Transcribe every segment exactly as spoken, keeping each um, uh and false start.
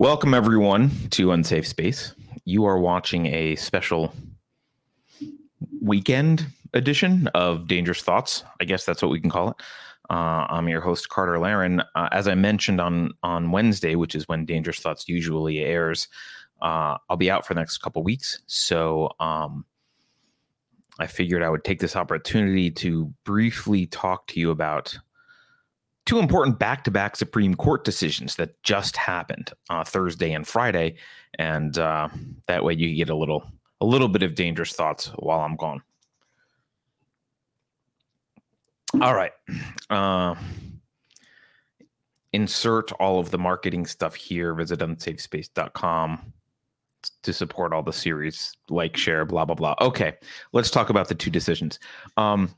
Welcome, everyone, to Unsafe Space. You are watching a special weekend edition of Dangerous Thoughts. I guess that's what we can call it. Uh, I'm your host, Carter Lahren. Uh, as I mentioned on, on Wednesday, which is when Dangerous Thoughts usually airs, uh, I'll be out for the next couple weeks. So um, I figured I would take this opportunity to briefly talk to you about two important back-to-back Supreme Court decisions that just happened uh, Thursday and Friday, and uh, that way you get a little a little bit of Dangerous Thoughts while I'm gone. All right, uh, insert all of the marketing stuff here. Visit unsafe space dot com to support all the series, like, share, blah blah blah. Okay, let's talk about the two decisions. Um,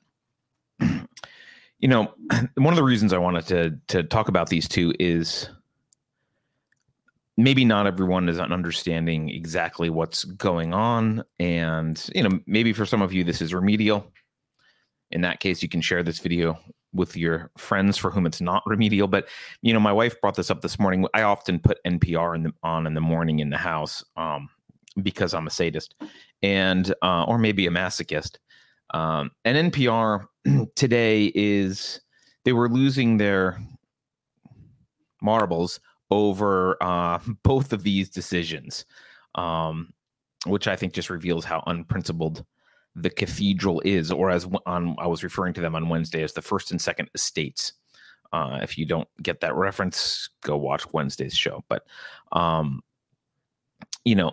You know, one of the reasons I wanted to to talk about these two is maybe not everyone is understanding exactly what's going on. And, you know, maybe for some of you, this is remedial. In that case, you can share this video with your friends for whom it's not remedial. But, you know, my wife brought this up this morning. I often put N P R in the, on in the morning in the house um, because I'm a sadist and uh, or maybe a masochist. Um, and N P R today is they were losing their marbles over uh, both of these decisions, um, which I think just reveals how unprincipled the cathedral is, or as on, I was referring to them on Wednesday as the first and second estates. Uh, if you don't get that reference, go watch Wednesday's show. But, um, you know,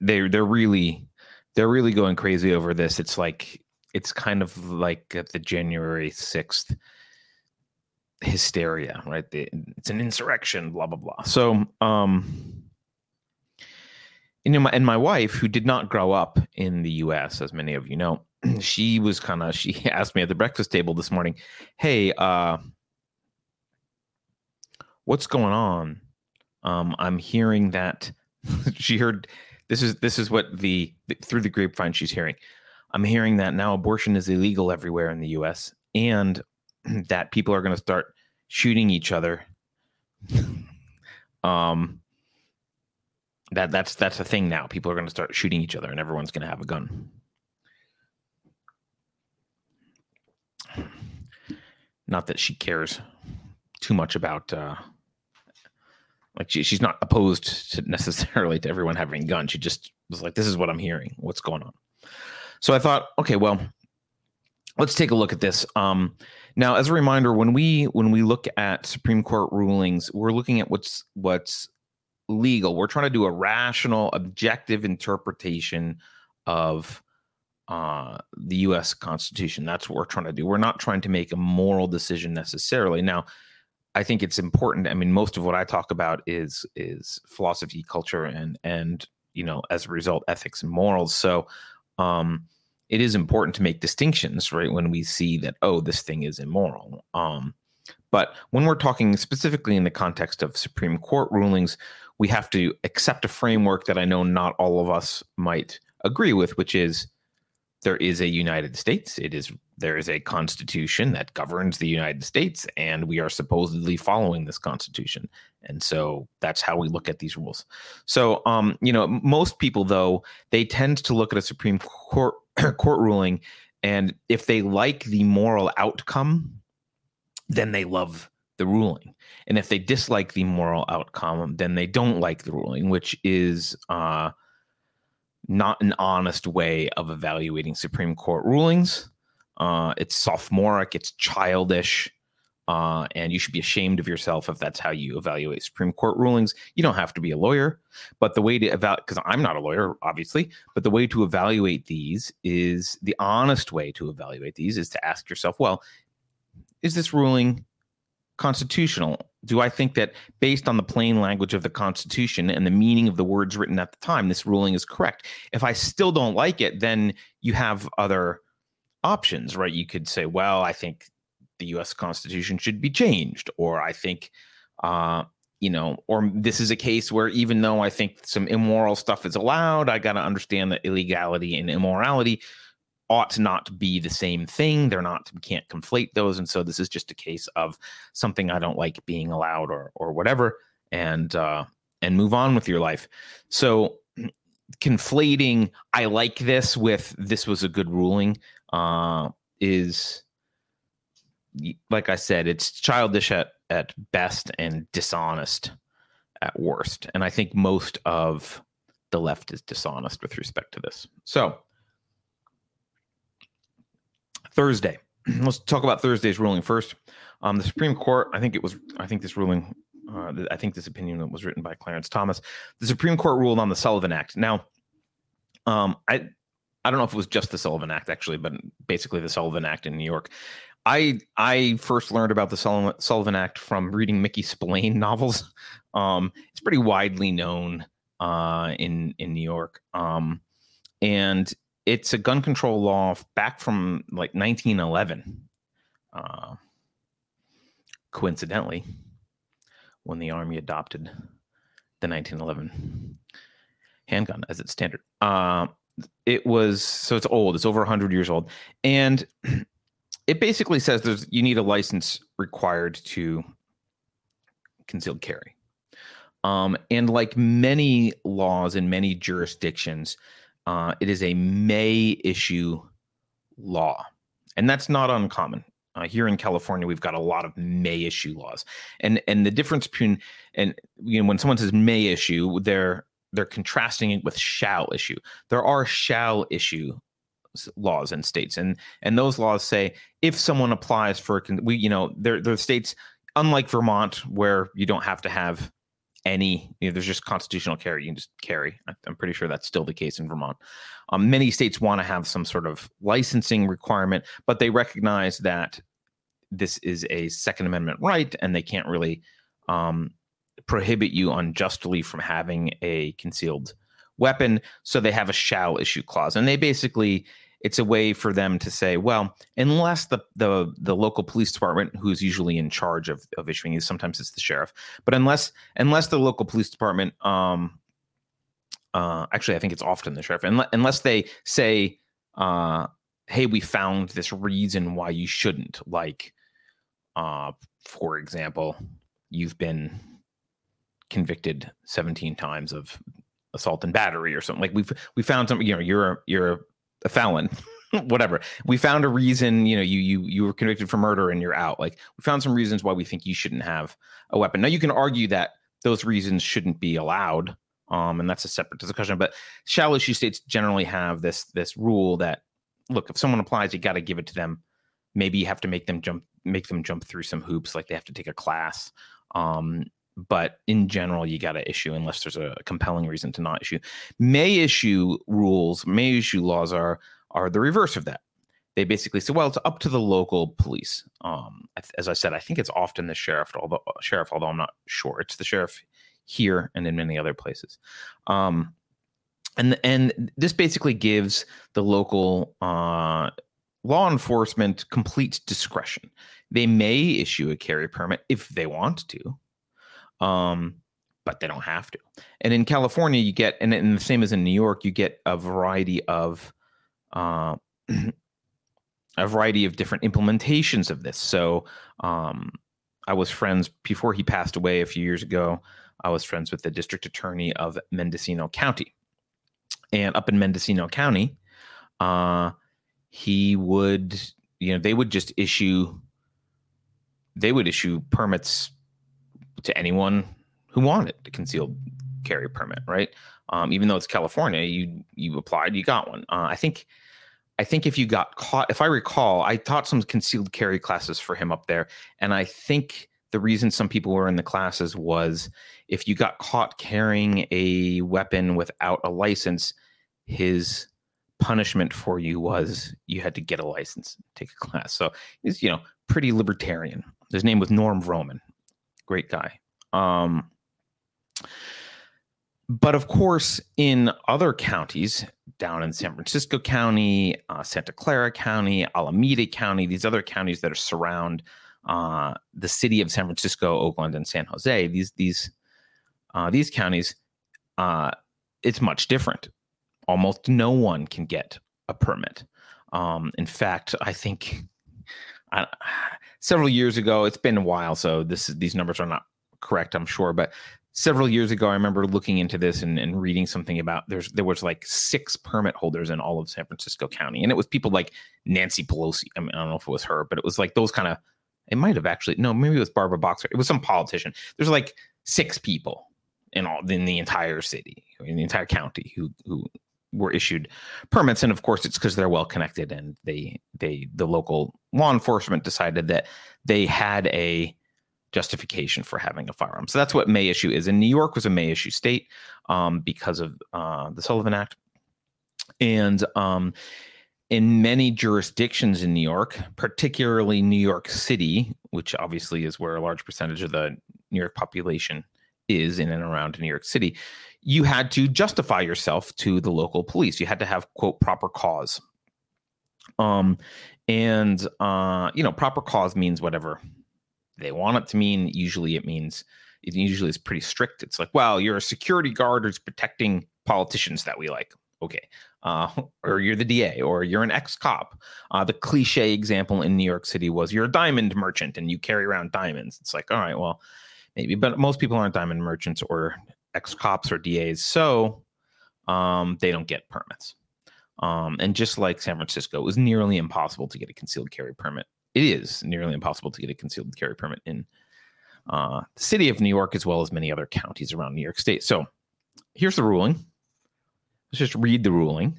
they, they're really they're really going crazy over this. It's like It's kind of like the January sixth hysteria, right? The, it's an insurrection, blah, blah, blah. So, um, you know, my, and my wife, who did not grow up in the U S, as many of you know, she was kind of, she asked me at the breakfast table this morning, hey, uh, what's going on? Um, I'm hearing that she heard, this is, this is what the, the through the grapevine she's hearing. I'm hearing that now abortion is illegal everywhere in the U S and that people are going to start shooting each other. um, that that's that's a thing now. People are going to start shooting each other and everyone's going to have a gun. Not that she cares too much about uh, like she, she's not opposed to necessarily to everyone having a gun. She just was like, this is what I'm hearing. What's going on? So I thought, okay, well, let's take a look at this. Um, now, as a reminder, when we when we look at Supreme Court rulings, we're looking at what's what's legal. We're trying to do a rational, objective interpretation of uh, the U S Constitution. That's what we're trying to do. We're not trying to make a moral decision necessarily. Now, I think it's important. I mean, most of what I talk about is is philosophy, culture, and and you know, as a result, ethics and morals. So. Um, it is important to make distinctions, right? When we see that, oh, this thing is immoral. Um, but when we're talking specifically in the context of Supreme Court rulings, we have to accept a framework that I know not all of us might agree with, which is there is a United States. It is, there is a constitution that governs the United States, and we are supposedly following this constitution. And so that's how we look at these rules. So, um, you know, most people, though, they tend to look at a Supreme Court court ruling, and if they like the moral outcome, then they love the ruling. And if they dislike the moral outcome, then they don't like the ruling, which is uh, not an honest way of evaluating Supreme Court rulings. Uh, it's sophomoric, it's childish. Uh, and you should be ashamed of yourself if that's how you evaluate Supreme Court rulings. You don't have to be a lawyer, but the way to evaluate, because I'm not a lawyer, obviously, but the way to evaluate these is the honest way to evaluate these is to ask yourself, well, is this ruling constitutional? Do I think that based on the plain language of the Constitution and the meaning of the words written at the time, this ruling is correct? If I still don't like it, then you have other options, right? You could say, well, I think the U S Constitution should be changed, or I think, uh, you know, or this is a case where even though I think some immoral stuff is allowed, I got to understand that illegality and immorality ought to not be the same thing. They're not, we can't conflate those. And so this is just a case of something I don't like being allowed or, or whatever. And, uh, and move on with your life. So conflating I like this with this was a good ruling uh, is, like I said, it's childish at, at best and dishonest at worst. And I think most of the left is dishonest with respect to this. So Thursday, let's talk about Thursday's ruling first. Um, the Supreme Court, I think it was, I think this ruling, uh, I think this opinion was written by Clarence Thomas. The Supreme Court ruled on the Sullivan Act. Now, um, I, I don't know if it was just the Sullivan Act actually, but basically the Sullivan Act in New York. I I first learned about the Sullivan, Sullivan Act from reading Mickey Spillane novels. Um, it's pretty widely known uh, in in New York, um, and it's a gun control law back from like nineteen eleven. Uh, coincidentally, when the Army adopted the nineteen eleven handgun as its standard, uh, it was so it's old. It's over one hundred years old, and it basically says there's you need a license required to concealed carry. Um, and like many laws in many jurisdictions, uh, it is a may issue law. And that's not uncommon. Uh, here in California, we've got a lot of may issue laws. And and the difference between and you know when someone says may issue, they're they're contrasting it with shall issue. There are shall issue laws in states, and and those laws say if someone applies for we you know there there are states unlike Vermont where you don't have to have any you know, there's just constitutional carry, you can just carry. I'm pretty sure that's still the case in Vermont. Um, many states want to have some sort of licensing requirement, but they recognize that this is a Second Amendment right, and they can't really um, prohibit you unjustly from having a concealed weapon. So they have a shall issue clause, and they basically. It's a way for them to say, well, unless the the the local police department, who's usually in charge of, of issuing these, sometimes it's the sheriff, but unless unless the local police department, um, uh, actually, I think it's often the sheriff, unless, unless they say, uh, hey, we found this reason why you shouldn't, like, uh, for example, you've been convicted seventeen times of assault and battery or something, like we've we found something, you know, you're you're a felon, whatever. We found a reason, you know, you you you were convicted for murder and you're out. Like we found some reasons why we think you shouldn't have a weapon. Now you can argue that those reasons shouldn't be allowed, um, and that's a separate discussion. But shall issue states generally have this this rule that look, if someone applies, you got to give it to them. Maybe you have to make them jump make them jump through some hoops, like they have to take a class. Um, but in general, you got to issue unless there's a compelling reason to not issue. May issue rules, may issue laws are are the reverse of that. They basically say, well, it's up to the local police. Um, as I said, I think it's often the sheriff, although sheriff, although I'm not sure. It's the sheriff here and in many other places. Um, and and this basically gives the local uh, law enforcement complete discretion. They may issue a carry permit if they want to. Um, but they don't have to. And in California, you get, and, and the same as in New York, you get a variety of, uh, a variety of different implementations of this. So, um, I was friends before he passed away a few years ago. I was friends with the district attorney of Mendocino County, and up in Mendocino County, uh, he would, you know, they would just issue, they would issue permits to anyone who wanted a concealed carry permit, right? Um, even though it's California, you you applied, you got one. Uh, I think I think if you got caught, if I recall, I taught some concealed carry classes for him up there, and I think the reason some people were in the classes was if you got caught carrying a weapon without a license, his punishment for you was you had to get a license, take a class. So he's, you know, pretty libertarian. His name was Norm Vroman. Great guy. Um, but of course, in other counties down in San Francisco County, uh, Santa Clara County, Alameda County, these other counties that are surround uh, the city of San Francisco, Oakland, and San Jose, these these uh, these counties, uh, it's much different. Almost no one can get a permit. Um, in fact, I think. I, several years ago, it's been a while, so this these numbers are not correct, I'm sure, but several years ago, I remember looking into this and, and reading something about there's there was like six permit holders in all of San Francisco County. And it was people like Nancy Pelosi. I mean, I don't know if it was her, but it was like those kind of, it might have actually, no, maybe it was Barbara Boxer. It was some politician. There's like six people in all in the entire city, in the entire county who who were issued permits. And of course, it's because they're well connected. And they they the local law enforcement decided that they had a justification for having a firearm. So that's what May issue is. And New York was a May issue state um, because of uh, the Sullivan Act. And um, in many jurisdictions in New York, particularly New York City, which obviously is where a large percentage of the New York population is in and around New York City, you had to justify yourself to the local police. You had to have, quote, proper cause. Um, and, uh, you know, proper cause means whatever they want it to mean. Usually it means, it usually is pretty strict. It's like, well, you're a security guard who's protecting politicians that we like. Okay. Uh, or you're the D A, or you're an ex-cop. Uh, the cliche example in New York City was you're a diamond merchant and you carry around diamonds. It's like, all right, well, maybe, but most people aren't diamond merchants or ex-cops or D As. So um, they don't get permits. Um, and just like San Francisco, it was nearly impossible to get a concealed carry permit. It is nearly impossible to get a concealed carry permit in uh, the city of New York, as well as many other counties around New York State. So here's the ruling. Let's just read the ruling.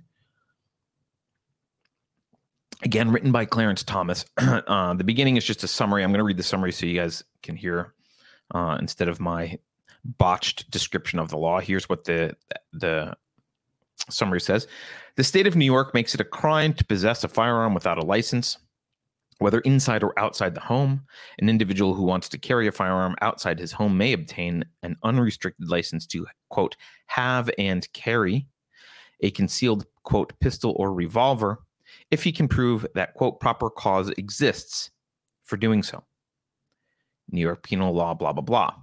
Again, written by Clarence Thomas. uh, the beginning is just a summary. I'm going to read the summary so you guys can hear uh, instead of my botched description of the law. Here's what the the summary says. The state of New York makes it a crime to possess a firearm without a license, whether inside or outside the home. An individual who wants to carry a firearm outside his home may obtain an unrestricted license to, quote, have and carry a concealed, quote, pistol or revolver if he can prove that, quote, proper cause exists for doing so. New York penal law, blah, blah, blah.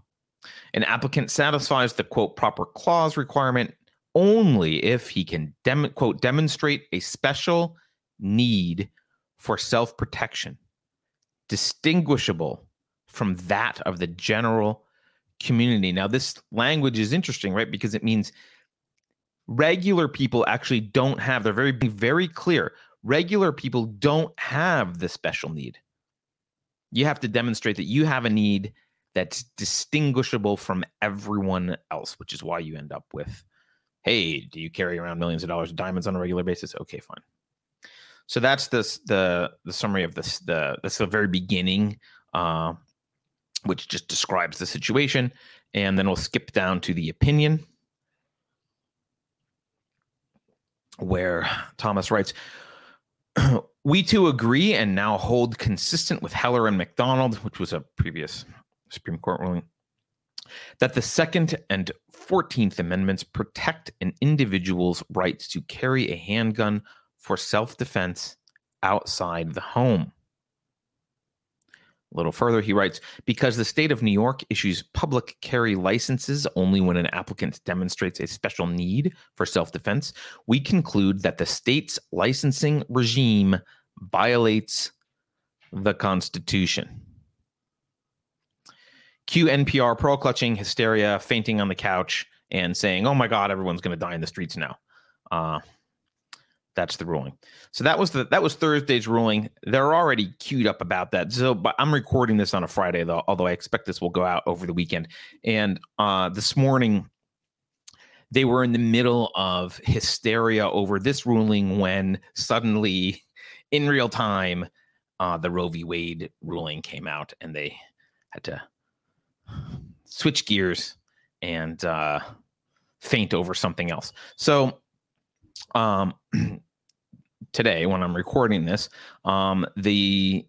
An applicant satisfies the, quote, proper cause requirement only if he can, dem- quote, demonstrate a special need for self-protection, distinguishable from that of the general community. Now, this language is interesting, right? Because it means regular people actually don't have, they're very, very clear. Regular people don't have the special need. You have to demonstrate that you have a need that's distinguishable from everyone else, which is why you end up with, hey, do you carry around millions of dollars of diamonds on a regular basis? Okay, fine. So that's this, the the summary of this. The that's the very beginning, uh, which just describes the situation, and then we'll skip down to the opinion, where Thomas writes, "We too agree, and now hold consistent with Heller and McDonald, which was a previous Supreme Court ruling, that the Second and Fourteenth Amendments protect an individual's rights to carry a handgun for self-defense outside the home." A little further, he writes, because the state of New York issues public carry licenses only when an applicant demonstrates a special need for self-defense, we conclude that the state's licensing regime violates the Constitution. Cue N P R pearl clutching, hysteria, fainting on the couch, and saying, oh my God, everyone's going to die in the streets now. Uh, That's the ruling. So that was the that was Thursday's ruling. They're already queued up about that. So, but I'm recording this on a Friday, though. Although I expect this will go out over the weekend. And uh, this morning, they were in the middle of hysteria over this ruling when suddenly, in real time, uh, the Roe v. Wade ruling came out, and they had to switch gears and uh, faint over something else. So. Um, today, when I'm recording this, um, the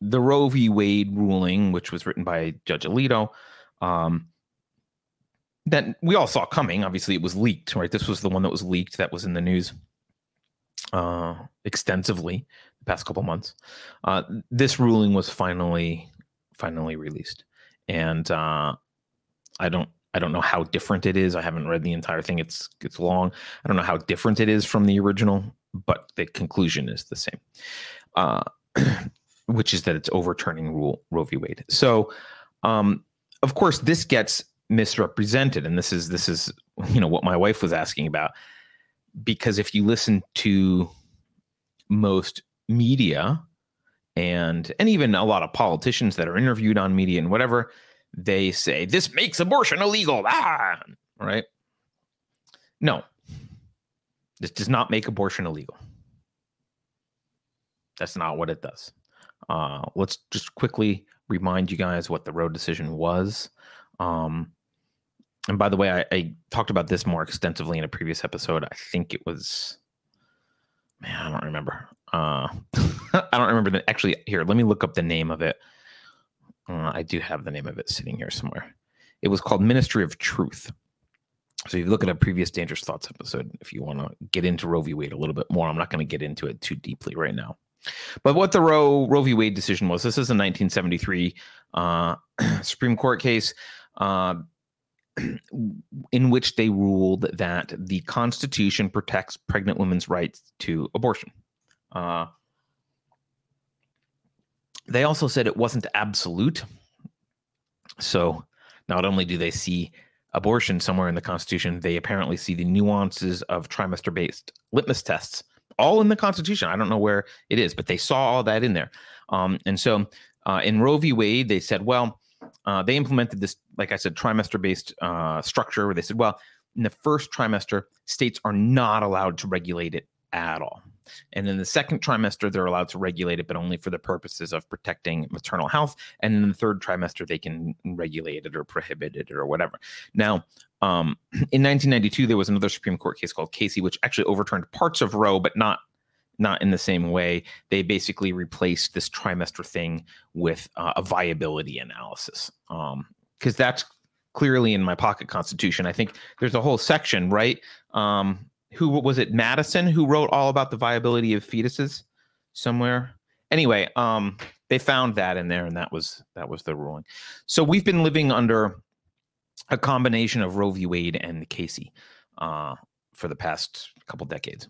the Roe v. Wade ruling, which was written by Judge Alito, um, that we all saw coming. Obviously, it was leaked, right? This was the one that was leaked that was in the news uh, extensively the past couple months. Uh, this ruling was finally finally released, and uh, I don't. I don't know how different it is. I haven't read the entire thing. It's it's long. I don't know how different it is from the original, but the conclusion is the same, uh, which is that it's overturning Roe v. Wade. So, um, of course, this gets misrepresented. And this is, this is, you know, what my wife was asking about, because if you listen to most media and, and even a lot of politicians that are interviewed on media and whatever, they say, this makes abortion illegal. Ah, right? No, this does not make abortion illegal. That's not what it does. Uh, let's just quickly remind you guys what the Roe decision was. Um, and by the way, I, I talked about this more extensively in a previous episode. I think it was, man, I don't remember. Uh, I don't remember. The, actually, here, let me look up the name of it. Uh, I do have the name of it sitting here somewhere. It was called Ministry of Truth. So you look at a previous Dangerous Thoughts episode if you want to get into Roe v. Wade a little bit more. I'm not going to get into it too deeply right now. But what the Roe, Roe v. Wade decision was, this is a nineteen seventy-three uh, Supreme Court case uh, in which they ruled that the Constitution protects pregnant women's rights to abortion. Uh, they also said it wasn't absolute. So not only do they see abortion somewhere in the Constitution, they apparently see the nuances of trimester-based litmus tests all in the Constitution. I don't know where it is, but they saw all that in there. Um, and so uh, in Roe v. Wade, they said, well, uh, they implemented this, like I said, trimester-based uh, structure where they said, well, in the first trimester, states are not allowed to regulate it at all. And in the second trimester, they're allowed to regulate it, but only for the purposes of protecting maternal health. And in the third trimester, they can regulate it or prohibit it or whatever. Now, um, in nineteen ninety-two, there was another Supreme Court case called Casey, which actually overturned parts of Roe, but not not in the same way. They basically replaced this trimester thing with uh, a viability analysis, because um, that's clearly in my pocket Constitution. I think there's a whole section, right? Um, Who was it? Madison, who wrote all about the viability of fetuses somewhere. Anyway, um, they found that in there, and that was that was the ruling. So we've been living under a combination of Roe v. Wade and Casey uh, for the past couple decades,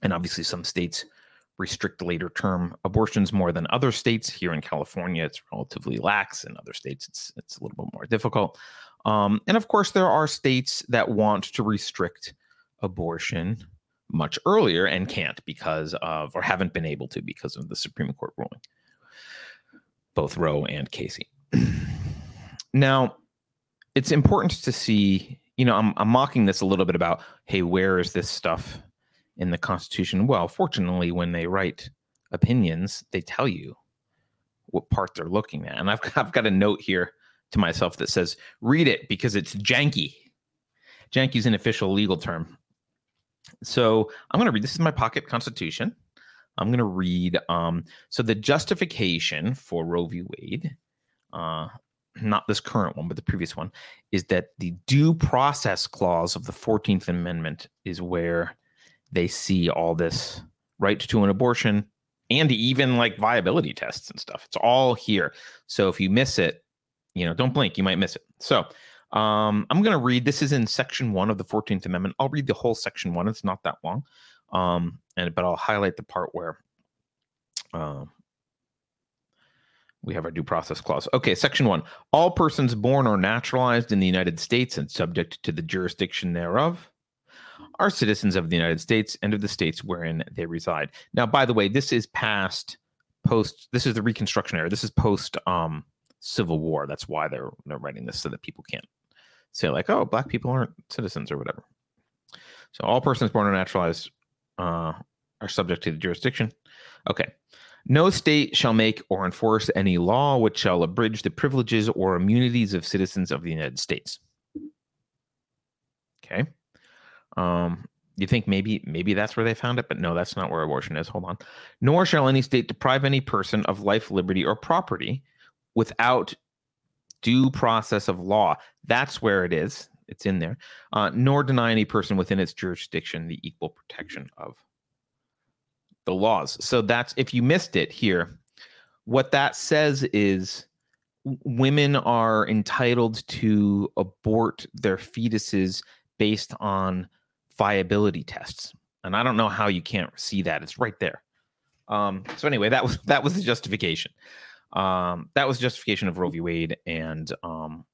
and obviously some states restrict later term abortions more than other states. Here in California, it's relatively lax. In other states, it's it's a little bit more difficult. Um, and of course, there are states that want to restrict abortion much earlier and can't because of, or haven't been able to because of the Supreme Court ruling, both Roe and Casey. Now, it's important to see, you know, I'm, I'm mocking this a little bit about, hey, where is this stuff in the Constitution? Well, fortunately, when they write opinions, they tell you what part they're looking at. And I've, I've got a note here to myself that says, read it because it's janky. Janky is an official legal term. So I'm going to read, this is my pocket Constitution. I'm going to read, um, so the justification for Roe v. Wade, uh, not this current one, but the previous one, is that the due process clause of the fourteenth Amendment is where they see all this right to an abortion and even like viability tests and stuff. It's all here. So if you miss it, you know, don't blink, you might miss it. So Um, I'm going to read, this is in section one of the fourteenth Amendment. I'll read the whole section one. It's not that long. Um, and, but I'll highlight the part where, um, uh, we have our due process clause. Okay. Section one, all persons born or naturalized in the United States and subject to the jurisdiction thereof are citizens of the United States and of the states wherein they reside. Now, by the way, this is past post, this is the Reconstruction era. This is post, um, Civil War. That's why they're, they're writing this so that people can't say like, oh, black people aren't citizens or whatever. So all persons born or naturalized uh, are subject to the jurisdiction. Okay. No state shall make or enforce any law which shall abridge the privileges or immunities of citizens of the United States. Okay. Um, you think maybe maybe that's where they found it, but no, that's not where abortion is. Hold on. Nor shall any state deprive any person of life, liberty, or property without due process of law. That's where it is. It's in there. Uh, nor deny any person within its jurisdiction the equal protection of the laws. So that's, if you missed it here, what that says is women are entitled to abort their fetuses based on viability tests. And I don't know how you can't see that. It's right there. Um, so anyway, that was that was the justification. Um, that was justification of Roe v. Wade and um,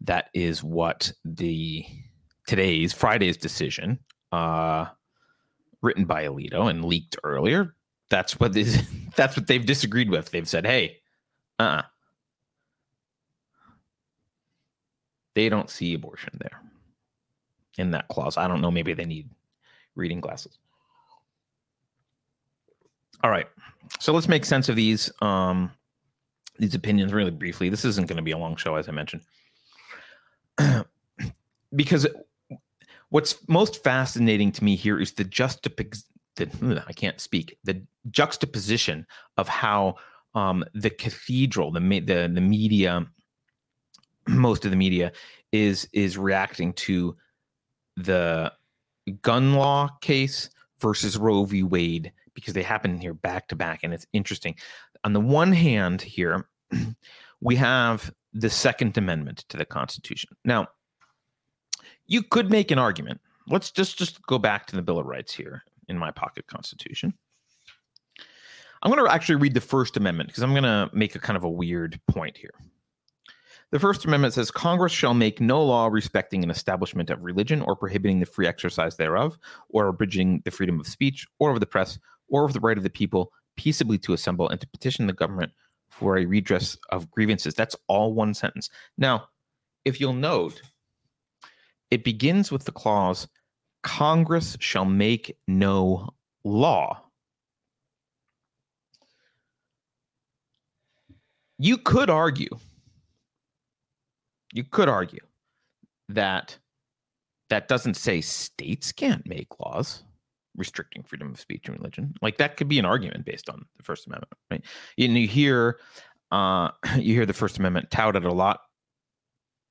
that is what the today's Friday's decision, uh, written by Alito and leaked earlier, that's what this, that's what they've disagreed with. They've said, hey, uh-uh. They don't see abortion there in that clause. I don't know. Maybe they need reading glasses. All right. So let's make sense of these um, these opinions really briefly. This isn't going to be a long show, as I mentioned. Because what's most fascinating to me here is the juxtaposition. The, I can't speak. The juxtaposition of how um, the cathedral, the the the media, most of the media is is reacting to the gun law case versus Roe v. Wade, because they happen here back to back, and it's interesting. On the one hand, here we have the Second Amendment to the Constitution. Now, you could make an argument. Let's just just go back to the Bill of Rights here. In my pocket Constitution. I'm going to actually read the First Amendment because I'm going to make a kind of a weird point here. The First Amendment says, Congress shall make no law respecting an establishment of religion or prohibiting the free exercise thereof, or abridging the freedom of speech or of the press or of the right of the people peaceably to assemble and to petition the government for a redress of grievances. That's all one sentence. Now, if you'll note, it begins with the clause, Congress shall make no law. You could argue, you could argue that that doesn't say states can't make laws restricting freedom of speech and religion. Like, that could be an argument based on the First Amendment, right? And you hear, uh, you hear the First Amendment touted a lot,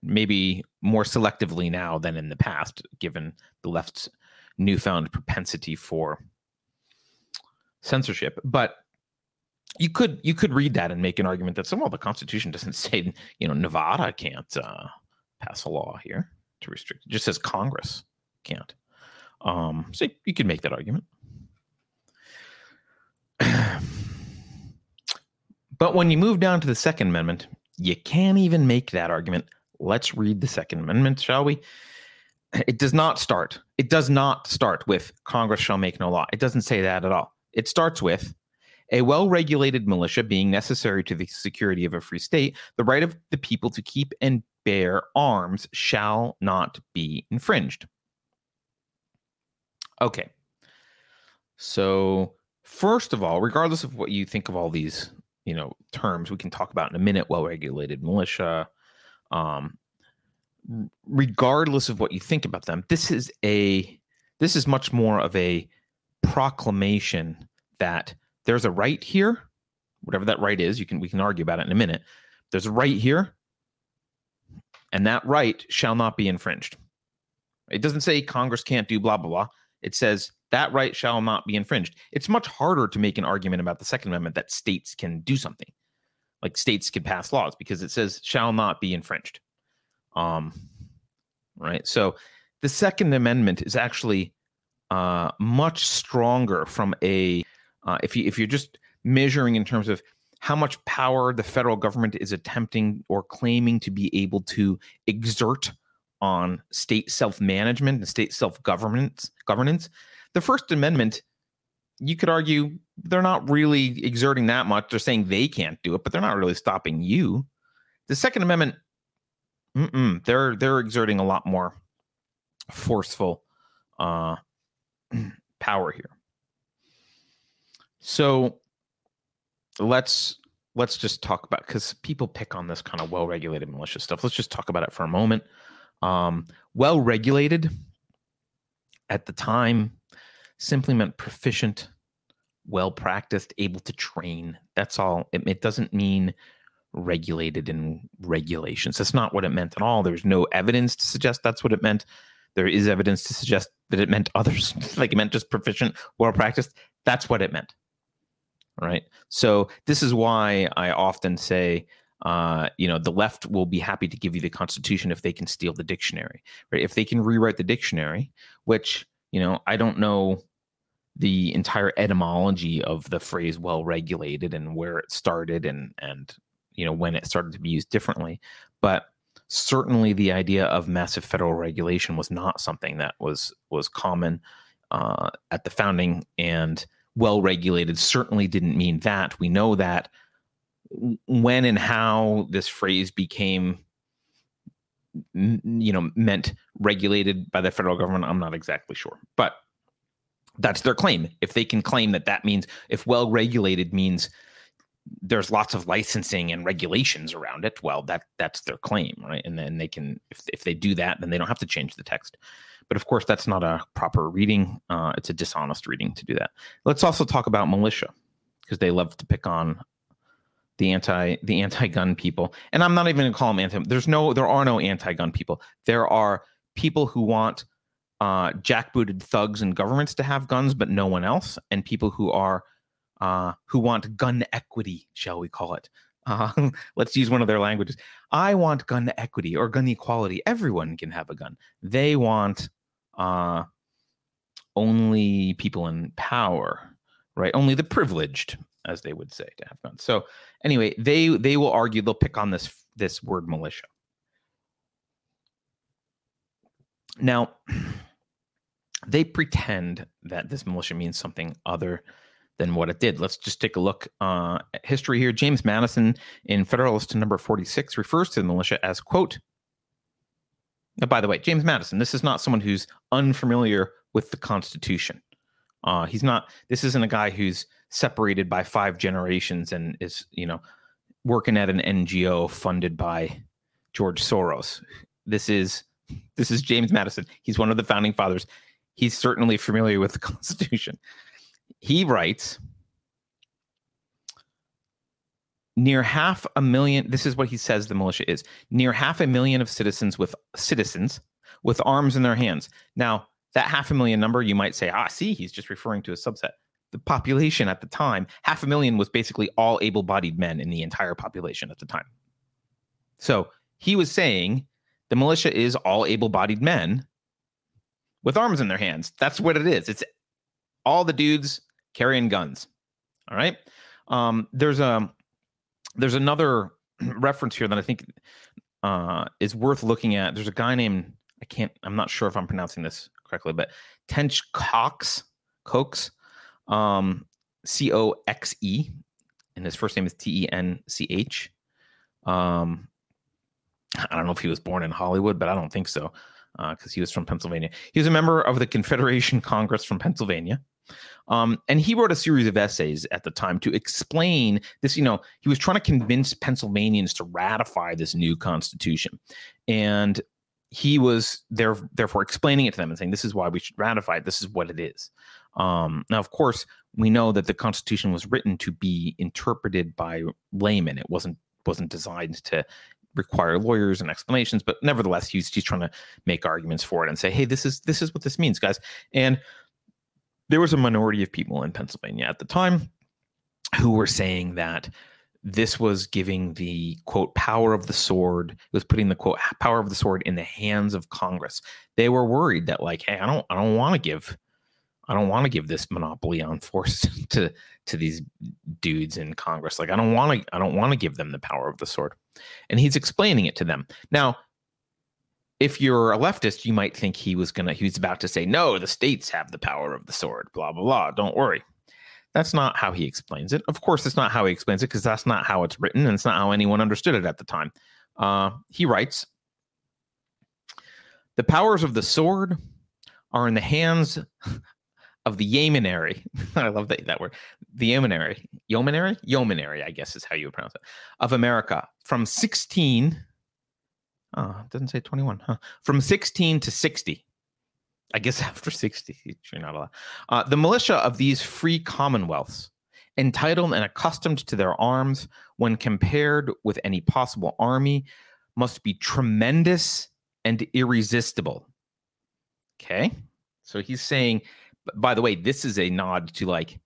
maybe more selectively now than in the past, given the left's newfound propensity for censorship. But you could you could read that and make an argument that, well, the Constitution doesn't say, you know, Nevada can't uh, pass a law here to restrict. It just says Congress can't. Um, so you could make that argument. But when you move down to the Second Amendment, you can't even make that argument. Let's read the Second Amendment, shall we? It does not start. It does not start with Congress shall make no law. It doesn't say that at all. It starts with a well-regulated militia being necessary to the security of a free state. The right of the people to keep and bear arms shall not be infringed. Okay. So first of all, regardless of what you think of all these, you know, terms we can talk about in a minute, well-regulated militia, Um, regardless of what you think about them, this is a this is much more of a proclamation that there's a right here, whatever that right is. You can we can argue about it in a minute. There's a right here, and that right shall not be infringed. It doesn't say Congress can't do blah blah blah. It says that right shall not be infringed. It's much harder to make an argument about the Second Amendment that states can do something. Like states could pass laws, because it says shall not be infringed. Um, right. So the Second Amendment is actually uh, much stronger from a uh, if you if you're just measuring in terms of how much power the federal government is attempting or claiming to be able to exert on state self-management and state self-governance governance. The First Amendment, you could argue they're not really exerting that much. They're saying they can't do it, but they're not really stopping you. The Second Amendment, mm-mm, they're they're exerting a lot more forceful uh, power here. So let's let's just talk about, because people pick on this kind of well-regulated militia stuff. Let's just talk about it for a moment. Um, well-regulated at the time simply meant proficient, well-practiced, able to train. That's all. It, it doesn't mean regulated in regulations. That's not what it meant at all. There's no evidence to suggest that's what it meant. There is evidence to suggest that it meant others. Like, it meant just proficient, well-practiced. That's what it meant. All right. So this is why I often say, uh, you know, the left will be happy to give you the Constitution if they can steal the dictionary. Right? If they can rewrite the dictionary, which... You know, I don't know the entire etymology of the phrase well-regulated and where it started and, and you know, when it started to be used differently. But certainly the idea of massive federal regulation was not something that was was common uh, at the founding, and well-regulated certainly didn't mean that. We know that. When and how this phrase became, you know, meant regulated by the federal government, I'm not exactly sure, but that's their claim. If they can claim that that means, if well-regulated means there's lots of licensing and regulations around it, well, that that's their claim, right? And then they can, if if they do that, then they don't have to change the text. But of course, that's not a proper reading. Uh, it's a dishonest reading to do that. Let's also talk about militia, because they love to pick on the anti the anti-gun people. And I'm not even going to call them anti. There's no, there are no anti-gun people. There are people who want uh, jackbooted thugs and governments to have guns, but no one else, and people who are uh, who want gun equity, shall we call it? Uh, let's use one of their languages. I want gun equity or gun equality. Everyone can have a gun. They want uh, only people in power, right? Only the privileged, as they would say, to have guns. So anyway, they they will argue, they'll pick on this this word militia. Now, they pretend that this militia means something other than what it did. Let's just take a look uh, at history here. James Madison in Federalist Number forty-six refers to the militia as, quote, now, by the way, James Madison, this is not someone who's unfamiliar with the Constitution. Uh, he's not, this isn't a guy who's separated by five generations and is, you know, working at an N G O funded by George Soros. This is, this is James Madison. He's one of the founding fathers. He's certainly familiar with the Constitution. He writes, near half a million, this is what he says the militia is, near half a million of citizens with citizens with arms in their hands. Now, that half a million number, you might say, ah, see, he's just referring to a subset. The population at the time, half a million was basically all able-bodied men in the entire population at the time. So he was saying the militia is all able-bodied men with arms in their hands. That's what it is. It's all the dudes carrying guns. All right. Um, there's a there's another reference here that I think uh, is worth looking at. There's a guy named I can't. I'm not sure if I'm pronouncing this correctly, but Tench Coxe, Coxe, um, C O X E, and his first name is T E N C H. Um, I don't know if he was born in Hollywood, but I don't think so, because uh, he was from Pennsylvania. He was a member of the Confederation Congress from Pennsylvania. Um, and he wrote a series of essays at the time to explain this. You know, he was trying to convince Pennsylvanians to ratify this new constitution. And he was there, therefore explaining it to them and saying, this is why we should ratify it. This is what it is. Um, now, of course, we know that the Constitution was written to be interpreted by laymen. It wasn't wasn't designed to require lawyers and explanations, but nevertheless, he's, he's trying to make arguments for it and say, hey, this is this is what this means, guys. And there was a minority of people in Pennsylvania at the time who were saying that this was giving the, quote, power of the sword. It was putting the, quote, power of the sword in the hands of Congress. They were worried that, like, hey, I don't I don't want to give I don't want to give this monopoly on force to to these dudes in Congress. Like, I don't want to I don't want to give them the power of the sword. And he's explaining it to them. Now, if you're a leftist, you might think he was gonna he was about to say, no, the states have the power of the sword, blah, blah, blah. Don't worry. That's not how he explains it. Of course, it's not how he explains it, because that's not how it's written, and it's not how anyone understood it at the time. Uh, he writes, the powers of the sword are in the hands of the yeomanry. I love that, that word. The yeomanry. Yeomanry? Yeomanry, I guess is how you would pronounce it. Of America. From sixteen. Oh, it doesn't say twenty-one. Huh? From sixteen to sixty. I guess after sixty, you're not allowed. Uh, the militia of these free commonwealths, entitled and accustomed to their arms, when compared with any possible army, must be tremendous and irresistible. Okay. So he's saying, by the way, this is a nod to, like,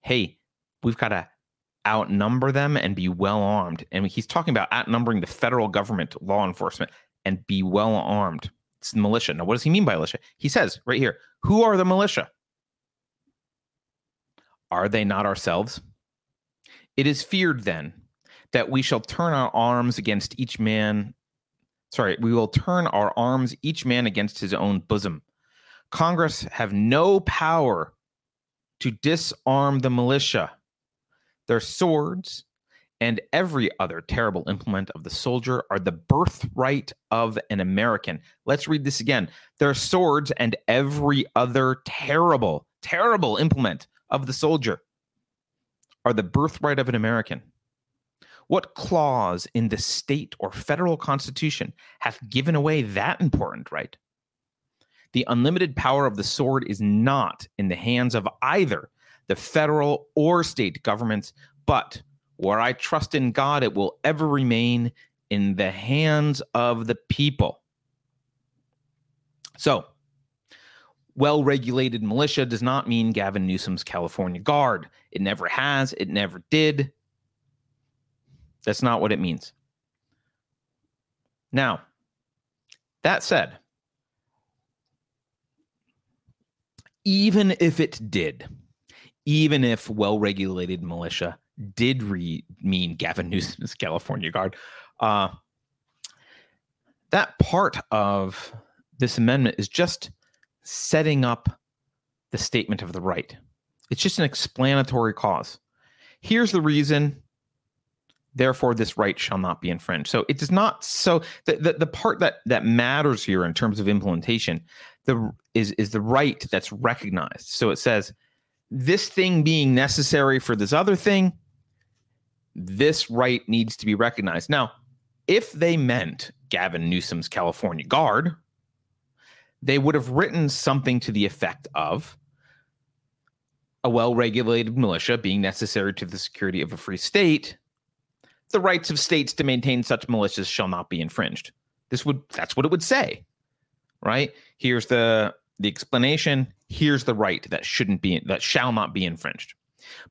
hey, we've got to outnumber them and be well armed. And he's talking about outnumbering the federal government, law enforcement, and be well armed. It's the militia. Now, what does he mean by militia? He says right here, who are the militia? Are they not ourselves? It is feared, then, that we shall turn our arms against each man. sorry, we will turn our arms, each man against his own bosom. Congress have no power to disarm the militia, their swords, and every other terrible implement of the soldier are the birthright of an American. Let's read this again. Their swords and every other terrible, terrible implement of the soldier are the birthright of an American. What clause in the state or federal constitution hath given away that important right? The unlimited power of the sword is not in the hands of either the federal or state governments, but where I trust in God, it will ever remain in the hands of the people. So, well-regulated militia does not mean Gavin Newsom's California Guard. It never has. It never did. That's not what it means. Now, that said, even if it did, even if well-regulated militia did re- mean Gavin Newsom's California Guard. Uh, that part of this amendment is just setting up the statement of the right. It's just an explanatory clause. Here's the reason, therefore this right shall not be infringed. So it does not, so the, the, the part that, that matters here in terms of implementation the, is, is the right that's recognized. So it says, this thing being necessary for this other thing, this right needs to be recognized. Now, if they meant Gavin Newsom's California Guard, they would have written something to the effect of a well-regulated militia being necessary to the security of a free state. The rights of states to maintain such militias shall not be infringed. This would, that's what it would say, right? Here's the the explanation. Here's the right that shouldn't be, that shall not be infringed.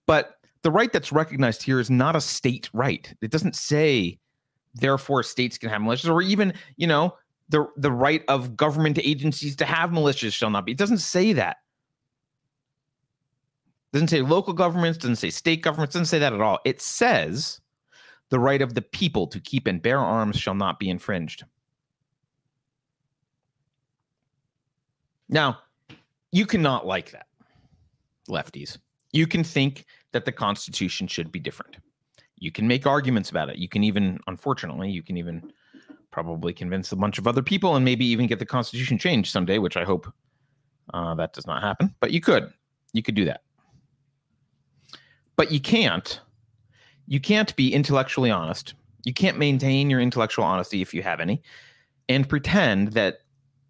But the right that's recognized here is not a state right. It doesn't say, therefore, states can have militias, or even, you know, the the right of government agencies to have militias shall not be. It doesn't say that. It doesn't say local governments, doesn't say state governments, doesn't say that at all. It says the right of the people to keep and bear arms shall not be infringed. Now, you cannot like that, lefties. You can think that the Constitution should be different. You can make arguments about it. You can even, unfortunately, you can even probably convince a bunch of other people and maybe even get the Constitution changed someday, which I hope uh, that does not happen. But you could. You could do that. But you can't. You can't be intellectually honest. You can't maintain your intellectual honesty, if you have any, and pretend that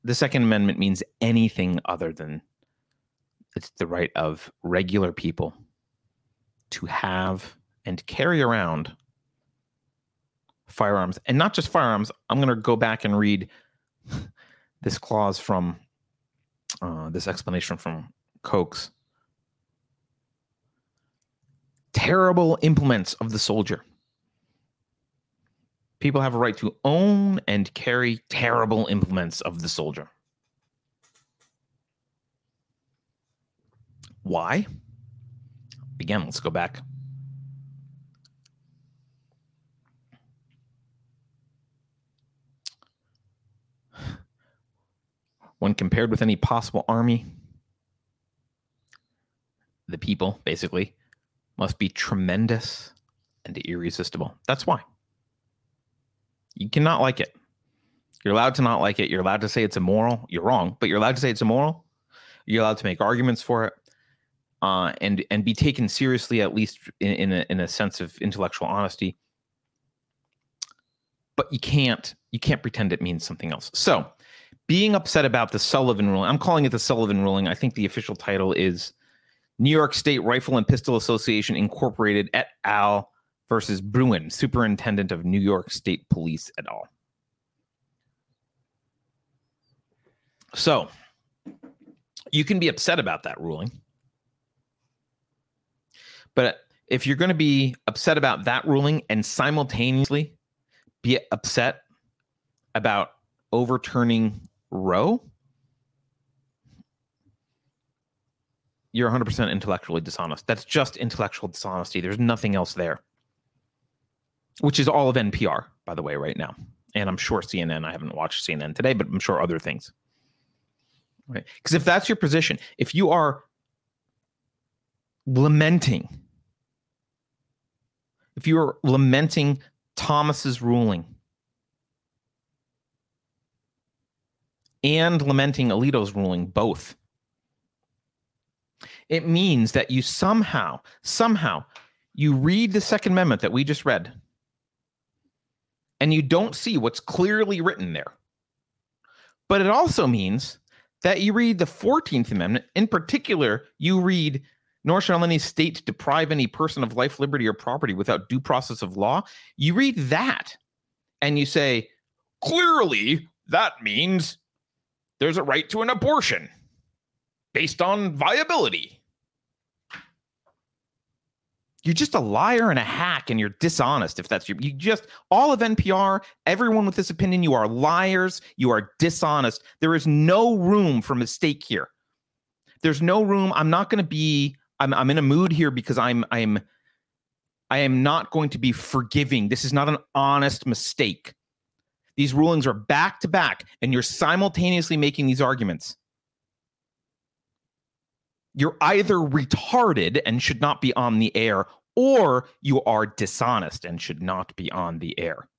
the Second Amendment means anything other than it's the right of regular people to have and carry around firearms. And not just firearms. I'm going to go back and read this clause from uh, this explanation from Coxe. Terrible implements of the soldier. People have a right to own and carry terrible implements of the soldier. Why? Again, let's go back. When compared with any possible army, the people, basically, must be tremendous and irresistible. That's why. You cannot like it. You're allowed to not like it. You're allowed to say it's immoral. You're wrong, but you're allowed to say it's immoral. You're allowed to make arguments for it, uh, and and be taken seriously, at least in, in, a, in a sense of intellectual honesty. But you can't you can't pretend it means something else. So being upset about the Sullivan ruling, I'm calling it the Sullivan ruling. I think the official title is New York State Rifle and Pistol Association Incorporated et al. Versus Bruin, Superintendent of New York State Police et al. So, you can be upset about that ruling. But if you're going to be upset about that ruling and simultaneously be upset about overturning Roe, you're one hundred percent intellectually dishonest. That's just intellectual dishonesty. There's nothing else there. Which is all of N P R, by the way, right now. And I'm sure C N N, I haven't watched C N N today, but I'm sure other things. Right? Because if that's your position, if you are lamenting, if you are lamenting Thomas's ruling and lamenting Alito's ruling, both, it means that you somehow, somehow, you read the Second Amendment that we just read, and you don't see what's clearly written there. But it also means that you read the fourteenth Amendment. In particular, you read, nor shall any state deprive any person of life, liberty, or property without due process of law. You read that, and you say, clearly, that means there's a right to an abortion based on viability. You're just a liar and a hack, and you're dishonest if that's your... You just... All of N P R, everyone with this opinion, you are liars. You are dishonest. There is no room for mistake here. There's no room. I'm not going to be... I'm, I'm in a mood here because I'm... I'm... I am not going to be forgiving. This is not an honest mistake. These rulings are back-to-back, and you're simultaneously making these arguments. You're either retarded and should not be on the air, or you are dishonest and should not be on the air.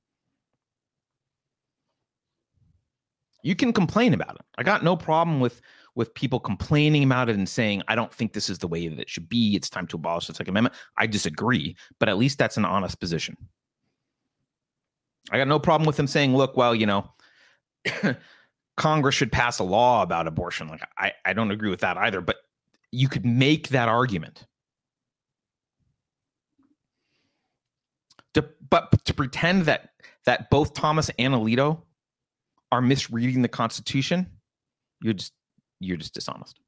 You can complain about it. I got no problem with, with people complaining about it and saying, I don't think this is the way that it should be. It's time to abolish the Second Amendment. I disagree, but at least that's an honest position. I got no problem with them saying, look, well, you know, Congress should pass a law about abortion. Like, I, I don't agree with that either, but you could make that argument. To, but to pretend that that both Thomas and Alito are misreading the Constitution, you're just you're just dishonest.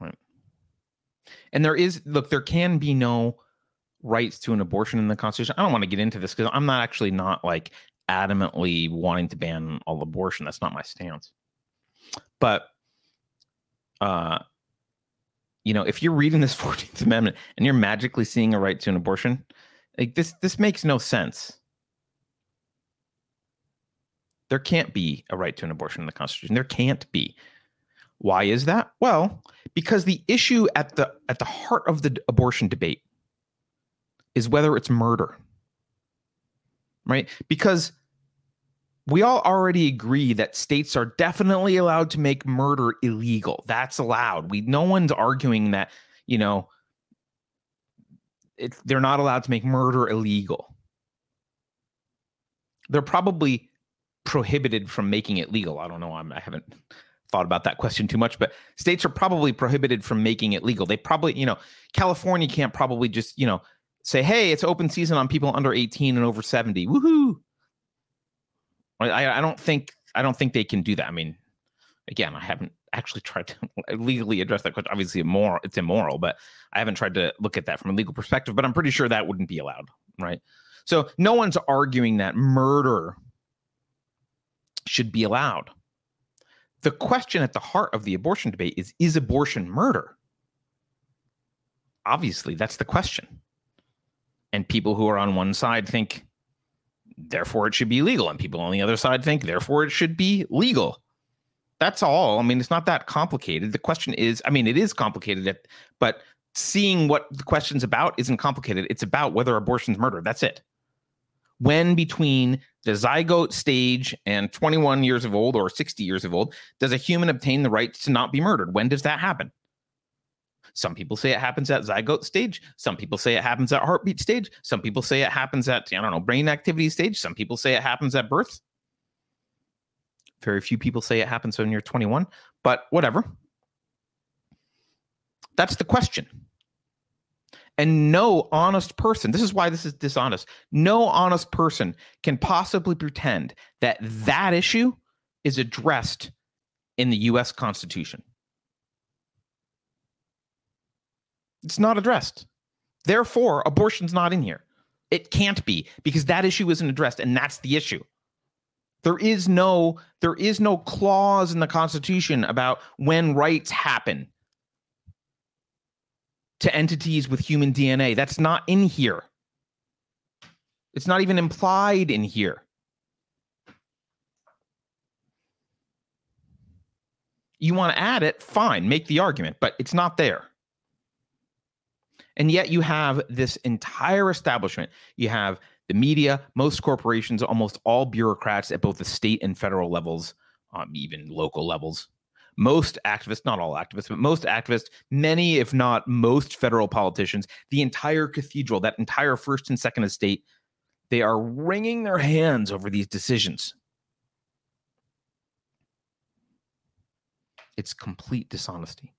Right. And there is look, there can be no rights to an abortion in the Constitution. I don't want to get into this because I'm not actually not like adamantly wanting to ban all abortion. That's not my stance. But, uh, you know, if you're reading this fourteenth Amendment and you're magically seeing a right to an abortion, like this, this makes no sense. There can't be a right to an abortion in the Constitution. There can't be. Why is that? Well, because the issue at the at the heart of the abortion debate is whether it's murder, right? Because we all already agree that states are definitely allowed to make murder illegal. That's allowed. We no one's arguing that, you know, it, they're not allowed to make murder illegal. They're probably prohibited from making it legal. I don't know. I'm, I haven't thought about that question too much, but states are probably prohibited from making it legal. They probably, you know, California can't probably just, you know, say, hey, it's open season on people under eighteen and over seventy. Woohoo! I, I don't think I don't think they can do that. I mean, again, I haven't actually tried to legally address that question. Obviously, immoral, it's immoral, but I haven't tried to look at that from a legal perspective. But I'm pretty sure that wouldn't be allowed, right? So no one's arguing that murder should be allowed. The question at the heart of the abortion debate is, is abortion murder? Obviously, that's the question. And people who are on one side think, therefore it should be legal, and people on the other side think, therefore it should be legal. That's all. I mean, it's not that complicated. The question is, I mean, it is complicated, but seeing what the question's about isn't complicated. It's about whether abortion's murder. That's it. When between the zygote stage and twenty-one years of old or sixty years of old, does a human obtain the right to not be murdered? When does that happen? Some people say it happens at zygote stage. Some people say it happens at heartbeat stage. Some people say it happens at, I don't know, brain activity stage. Some people say it happens at birth. Very few people say it happens when you're twenty-one, but whatever. That's the question. And no honest person, this is why this is dishonest, no honest person can possibly pretend that that issue is addressed in the U S Constitution. It's not addressed. Therefore, abortion's not in here. It can't be, because that issue isn't addressed, and that's the issue. There is no, there is no clause in the Constitution about when rights happen to entities with human D N A. That's not in here. It's not even implied in here. You want to add it, fine, make the argument, but it's not there. And yet you have this entire establishment. You have the media, most corporations, almost all bureaucrats at both the state and federal levels, um, even local levels. Most activists, not all activists, but most activists, many, if not most federal politicians, the entire cathedral, that entire first and second estate, they are wringing their hands over these decisions. It's complete dishonesty.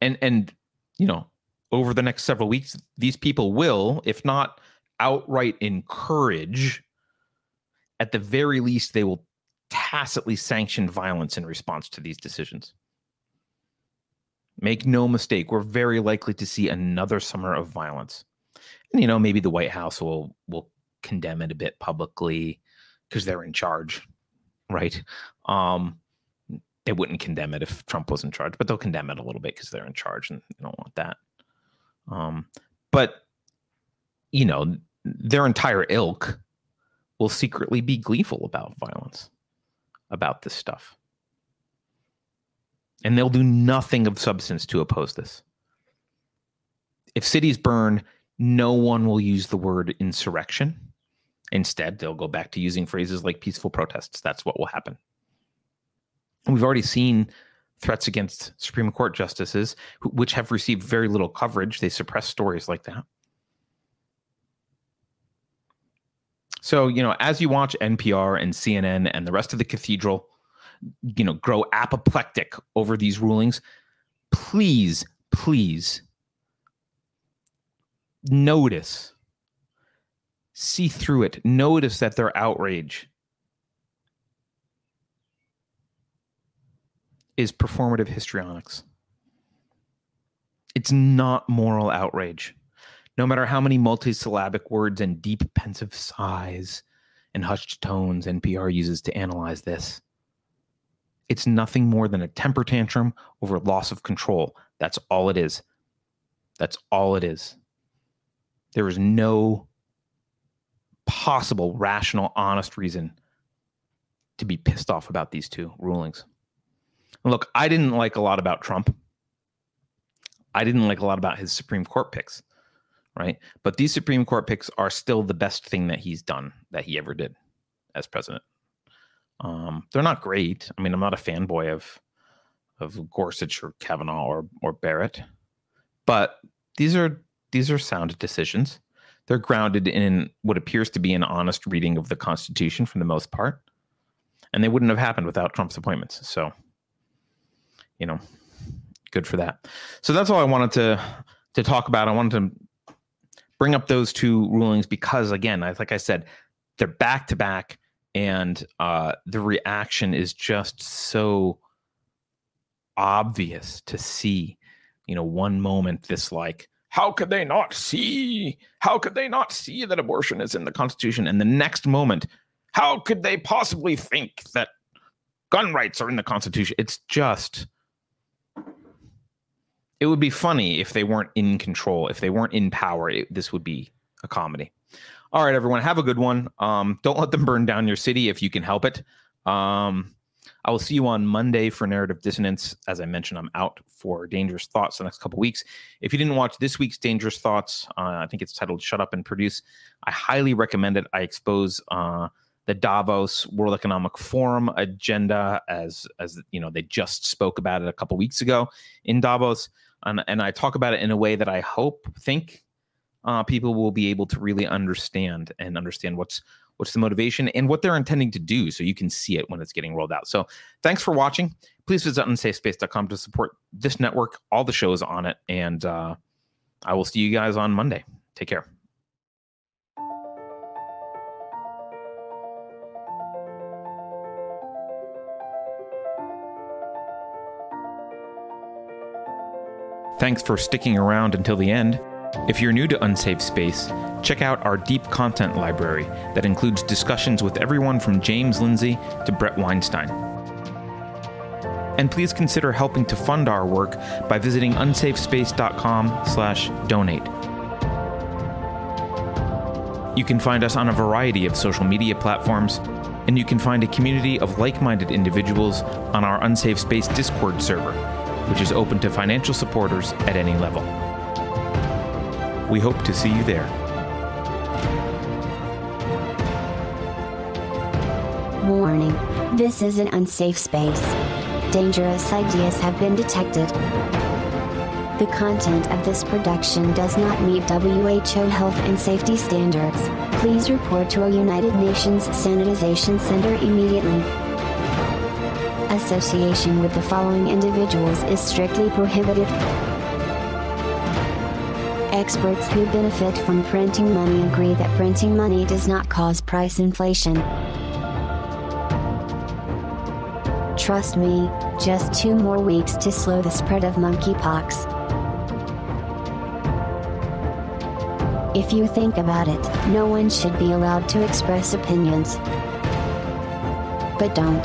And, and you know, over the next several weeks, these people will, if not outright encourage, at the very least, they will tacitly sanction violence in response to these decisions. Make no mistake, we're very likely to see another summer of violence. And, you know, maybe the White House will will condemn it a bit publicly because they're in charge, right? Um, they wouldn't condemn it if Trump was in charge, but they'll condemn it a little bit because they're in charge and they don't want that. Um, but, you know, their entire ilk will secretly be gleeful about violence, about this stuff. And they'll do nothing of substance to oppose this. If cities burn, no one will use the word insurrection. Instead, they'll go back to using phrases like peaceful protests. That's what will happen. And we've already seen threats against Supreme Court justices, who, which have received very little coverage. They suppress stories like that. So, you know, as you watch N P R and C N N and the rest of the cathedral, you know, grow apoplectic over these rulings, please, please notice, see through it, notice that their outrage is performative histrionics. It's not moral outrage. No matter how many multisyllabic words and deep pensive sighs and hushed tones N P R uses to analyze this, it's nothing more than a temper tantrum over loss of control. That's all it is. That's all it is. There is no possible rational, honest reason to be pissed off about these two rulings. And look, I didn't like a lot about Trump. I didn't like a lot about his Supreme Court picks, right? But these Supreme Court picks are still the best thing that he's done, that he ever did as president. Um, they're not great. I mean, I'm not a fanboy of of Gorsuch or Kavanaugh or or Barrett, but these are these are sound decisions. They're grounded in what appears to be an honest reading of the Constitution for the most part, and they wouldn't have happened without Trump's appointments. So, you know, good for that. So that's all I wanted to to talk about. I wanted to bring up those two rulings because, again, I, like I said, they're back to back. And uh, the reaction is just so obvious to see. You know, one moment, this like, how could they not see? How could they not see that abortion is in the Constitution? And the next moment, how could they possibly think that gun rights are in the Constitution? It's just, it would be funny if they weren't in control, if they weren't in power. It, this would be a comedy. All right, everyone, have a good one. Um, don't let them burn down your city if you can help it. Um, I will see you on Monday for Narrative Dissonance. As I mentioned, I'm out for Dangerous Thoughts the next couple weeks. If you didn't watch this week's Dangerous Thoughts, uh, I think it's titled Shut Up and Produce. I highly recommend it. I expose uh, the Davos World Economic Forum agenda as, as you know, they just spoke about it a couple weeks ago in Davos. And, and I talk about it in a way that I hope, think, Uh, people will be able to really understand and understand what's what's the motivation and what they're intending to do, so you can see it when it's getting rolled out. So thanks for watching. Please visit unsafe space dot com to support this network, all the shows on it, and uh, I will see you guys on Monday. Take care. Thanks for sticking around until the end. If you're new to Unsafe Space, check out our deep content library that includes discussions with everyone from James Lindsay to Brett Weinstein. And please consider helping to fund our work by visiting unsafespace dot com slash donate. You can find us on a variety of social media platforms, and you can find a community of like-minded individuals on our Unsafe Space Discord server, which is open to financial supporters at any level. We hope to see you there. Warning, this is an unsafe space. Dangerous ideas have been detected. The content of this production does not meet W H O health and safety standards. Please report to a United Nations Sanitization Center immediately. Association with the following individuals is strictly prohibited. Experts who benefit from printing money agree that printing money does not cause price inflation. Trust me, just two more weeks to slow the spread of monkeypox. If you think about it, no one should be allowed to express opinions. But don't.